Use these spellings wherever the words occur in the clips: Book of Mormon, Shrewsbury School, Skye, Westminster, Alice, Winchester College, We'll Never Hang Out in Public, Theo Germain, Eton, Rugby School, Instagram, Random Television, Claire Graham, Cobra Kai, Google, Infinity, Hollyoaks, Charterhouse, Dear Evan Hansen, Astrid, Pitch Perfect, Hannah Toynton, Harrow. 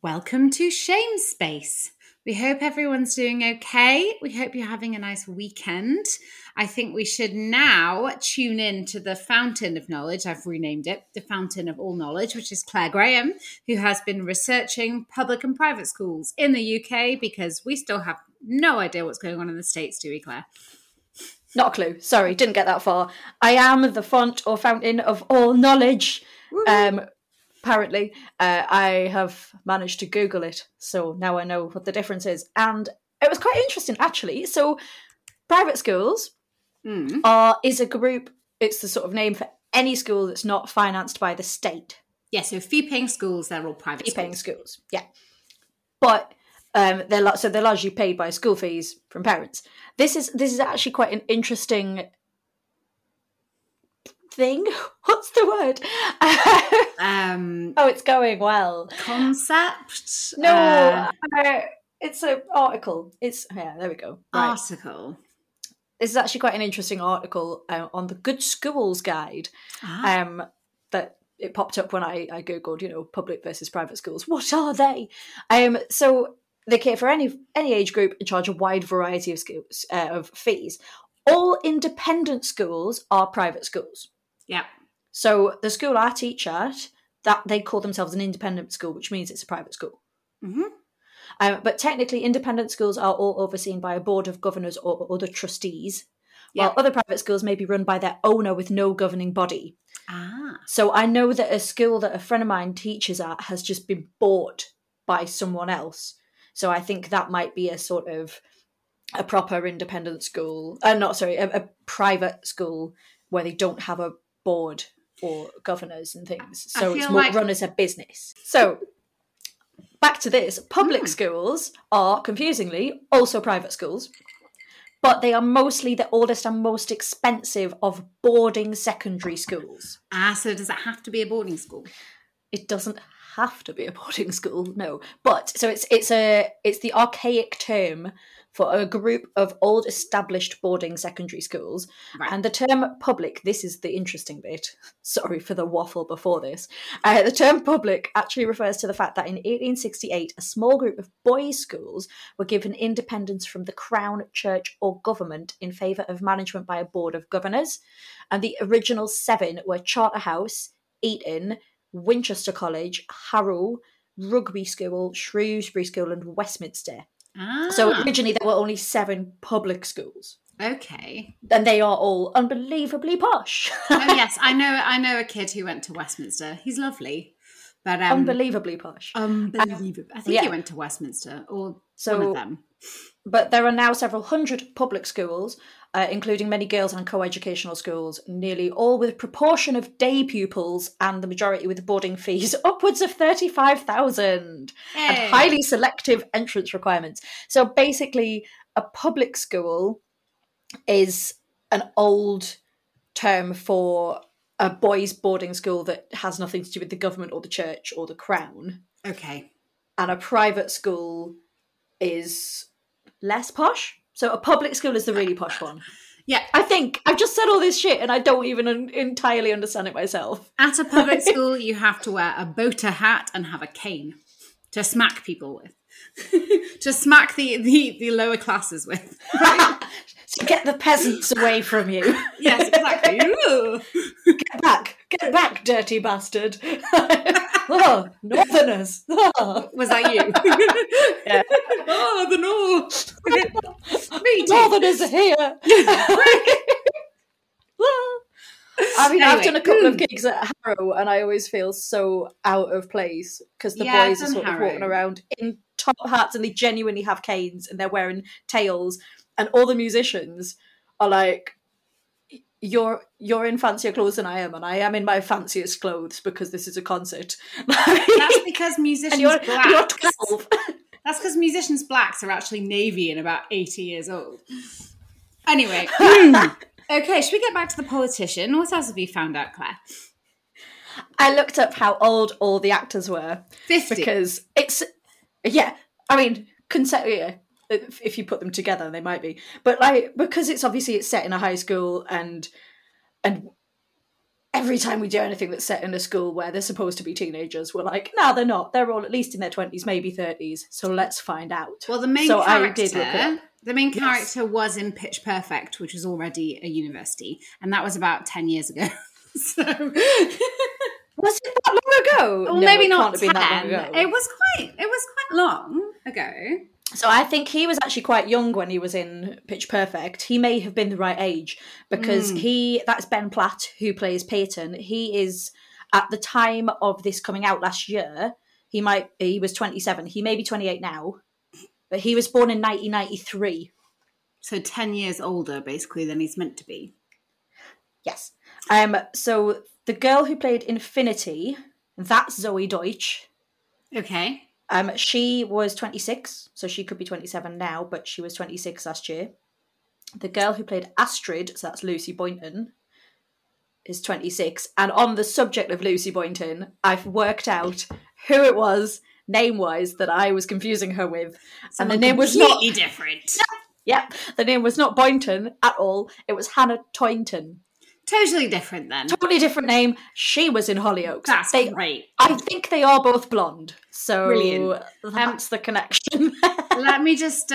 Welcome to Shame Space. We hope everyone's doing okay. We hope you're having a nice weekend. I think we should now tune in to the Fountain of Knowledge. I've renamed it the Fountain of All Knowledge, which is Claire Graham, who has been researching public and private schools in the UK because we still have no idea what's going on in the States, do we, Claire? Not a clue. Sorry, didn't get that far. I am the font or fountain of all knowledge. Apparently, I have managed to Google it, so now I know what the difference is. And it was quite interesting, actually. So private schools is a group, it's the sort of name for any school that's not financed by the state. Yeah, so fee-paying schools, they're all private schools. Fee-paying schools, yeah. But they're largely paid by school fees from parents. This is actually quite an interesting thing. What's the word? It's going well. Concept? No, it's an article. There we go. Right. Article. This is actually quite an interesting article on the Good Schools Guide. That it popped up when I googled, public versus private schools. What are they? So they cater for any age group and charge a wide variety of schools, of fees. All independent schools are private schools. Yeah. So the school I teach at, that they call themselves an independent school, which means it's a private school. Mm-hmm. But technically, independent schools are all overseen by a board of governors or other trustees, while other private schools may be run by their owner with no governing body. Ah. So I know that a school that a friend of mine teaches at has just been bought by someone else. So I think that might be a sort of a proper independent school, a private school where they don't have a board or governors and things. So it's more run as a business. So back to this, public schools are, confusingly, also private schools, but they are mostly the oldest and most expensive of boarding secondary schools. Ah, so does it have to be a boarding school? It doesn't have to be a boarding school, no. But so it's the archaic term for a group of old established boarding secondary schools. Right. And the term public, this is the interesting bit, sorry for the waffle before this, the term public actually refers to the fact that in 1868, a small group of boys' schools were given independence from the Crown, Church or government in favour of management by a board of governors. And the original 7 were Charterhouse, Eton, Winchester College, Harrow, Rugby School, Shrewsbury School and Westminster. Ah. So originally there were only 7 public schools. Okay. And they are all unbelievably posh. Oh yes, I know a kid who went to Westminster. He's lovely. But unbelievably posh. Unbelievable. I think he went to Westminster or one of them. But there are now several hundred public schools, including many girls and co-educational schools, nearly all with a proportion of day pupils and the majority with boarding fees upwards of $35,000 and highly selective entrance requirements. So basically, a public school is an old term for a boys' boarding school that has nothing to do with the government or the church or the crown. Okay. And a private school is less posh. So a public school is the really posh one. Yeah. I think I've just said all this shit and I don't even entirely understand it myself. At a public school, you have to wear a boater hat and have a cane to smack people with. To smack the lower classes with. To get the peasants away from you. Yes, exactly. Ooh. Get back, dirty bastard. Oh, northerners. Oh. Was that you? Yeah. Oh, the north. The northerners are here. I mean, anyway. I've done a couple of gigs at Harrow and I always feel so out of place because the boys are sort of walking around in top hats and they genuinely have canes and they're wearing tails and all the musicians are like, you're in fancier clothes than I am, and I am in my fanciest clothes because this is a concert. That's because musicians blacks. You're 12. That's because musicians blacks are actually Navy and about 80 years old. Anyway. Okay, should we get back to the politician? What else have you found out, Claire? I looked up how old all the actors were. 50. Because it's... Yeah, I mean, if you put them together, they might be. But because it's obviously set in a high school and every time we do anything that's set in a school where they're supposed to be teenagers, we're like, no, they're not. They're all at least in their 20s, maybe 30s. So let's find out. Well, the main character was in Pitch Perfect, which was already a university. And that was about 10 years ago. So was it that long ago? Well, no, maybe not 10. It was quite long ago. So I think he was actually quite young when he was in Pitch Perfect. He may have been the right age because that's Ben Platt, who plays Peyton. He is, at the time of this coming out last year, he was 27. He may be 28 now, but he was born in 1993. So 10 years older, basically, than he's meant to be. Yes. So the girl who played Infinity, that's Zoe Deutsch. Okay. She was 26, so she could be 27 now, but she was 26 last year. The girl who played Astrid, so that's Lucy Boynton, is 26. And on the subject of Lucy Boynton, I've worked out who it was, name-wise, that I was confusing her with. Someone and the name was not different. Yep. The name was not Boynton at all. It was Hannah Toynton. Totally different then. Totally different name. She was in Hollyoaks. That's great. I think they are both blonde. So brilliant. That's the connection. Let me just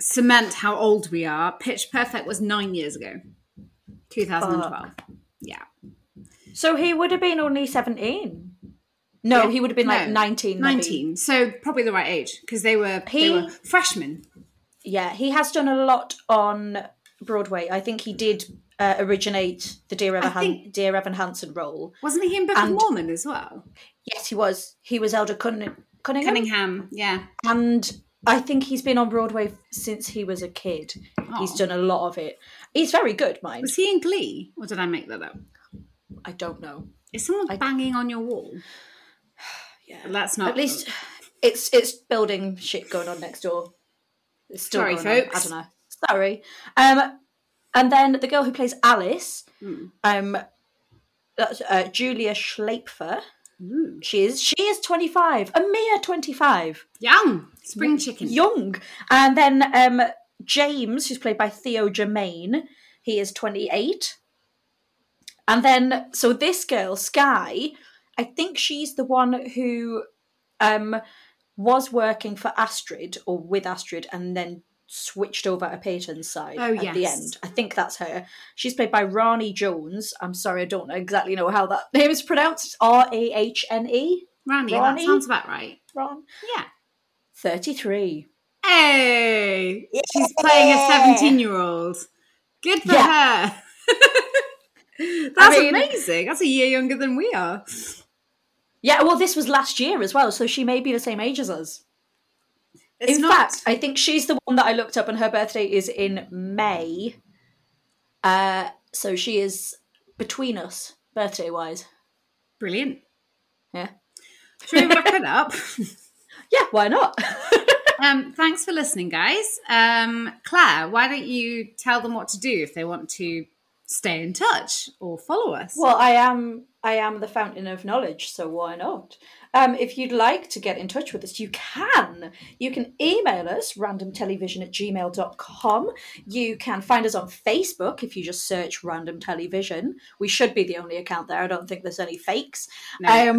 cement how old we are. Pitch Perfect was 9 years ago. 2012. Yeah. So he would have been only 17. No, yeah. He would have been 19. Maybe. 19. So probably the right age because they were freshmen. Yeah, he has done a lot on Broadway. I think he did originate the Dear Evan Hansen role. Wasn't he in Book of Mormon as well? Yes, he was. He was Elder Cunningham. Cunningham, yeah. And I think he's been on Broadway since he was a kid. Oh. He's done a lot of it. He's very good, mind. Was he in Glee? Or did I make that up? I don't know. Is someone banging on your wall? Yeah. That's not... At least it's building shit going on next door. It's still sorry, folks. On. I don't know. Sorry. And then the girl who plays Alice, that's Julia Schlaepfer. Mm. She is 25, a mere 25. Young. Spring chicken. Young. And then James, who's played by Theo Germain, he is 28. And then, so this girl, Skye, I think she's the one who was working for Astrid, or with Astrid, and then switched over to Peyton's side at the end. I think that's her. She's played by Rani Jones. I'm sorry, I don't exactly know how that name is pronounced. Rahne. Rani, that sounds about right. Ron. Yeah. 33. Hey! Yeah. She's playing a 17-year-old. Good for her. That's amazing. That's a year younger than we are. Yeah, well, this was last year as well, so she may be the same age as us. In fact, I think she's the one that I looked up, and her birthday is in May. So she is between us, birthday-wise. Brilliant. Yeah. Should we wrap it up? Yeah, why not? Thanks for listening, guys. Claire, why don't you tell them what to do if they want to stay in touch or follow us? Well, I am the fountain of knowledge, so why not? If you'd like to get in touch with us, you can. You can email us, randomtelevision@gmail.com. You can find us on Facebook if you just search Random Television. We should be the only account there. I don't think there's any fakes. No.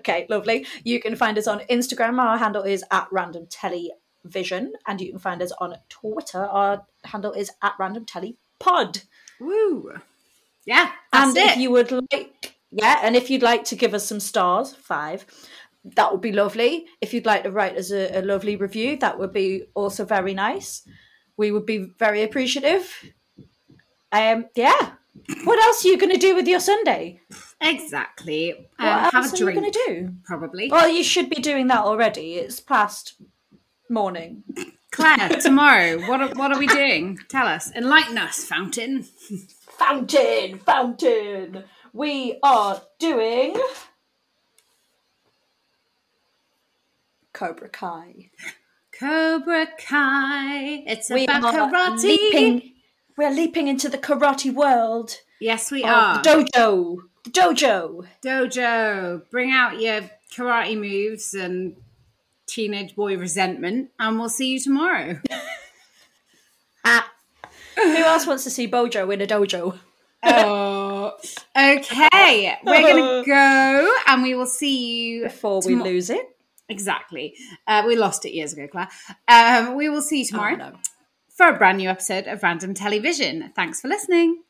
Okay, lovely. You can find us on Instagram. Our handle is @randomtelevision. And you can find us on Twitter. Our handle is @randomtelepod. Woo! Yeah, that's it. If you'd like to give us some stars, 5, that would be lovely. If you'd like to write us a lovely review, that would be also very nice. We would be very appreciative. Yeah. What else are you going to do with your Sunday? Exactly. What else are you going to do? Probably. Well, you should be doing that already. It's past morning. Claire, tomorrow, what are we doing? Tell us. Enlighten us, Fountain. Fountain. We are doing Cobra Kai. It's about karate. We're leaping into the karate world. Yes, we are. The dojo. Bring out your karate moves and teenage boy resentment, and we'll see you tomorrow. Who else wants to see Bojo in a dojo? Oh, okay. We're going to go and we will see you before we lose it. Exactly. We lost it years ago, Claire. We will see you tomorrow for a brand new episode of Random Television. Thanks for listening.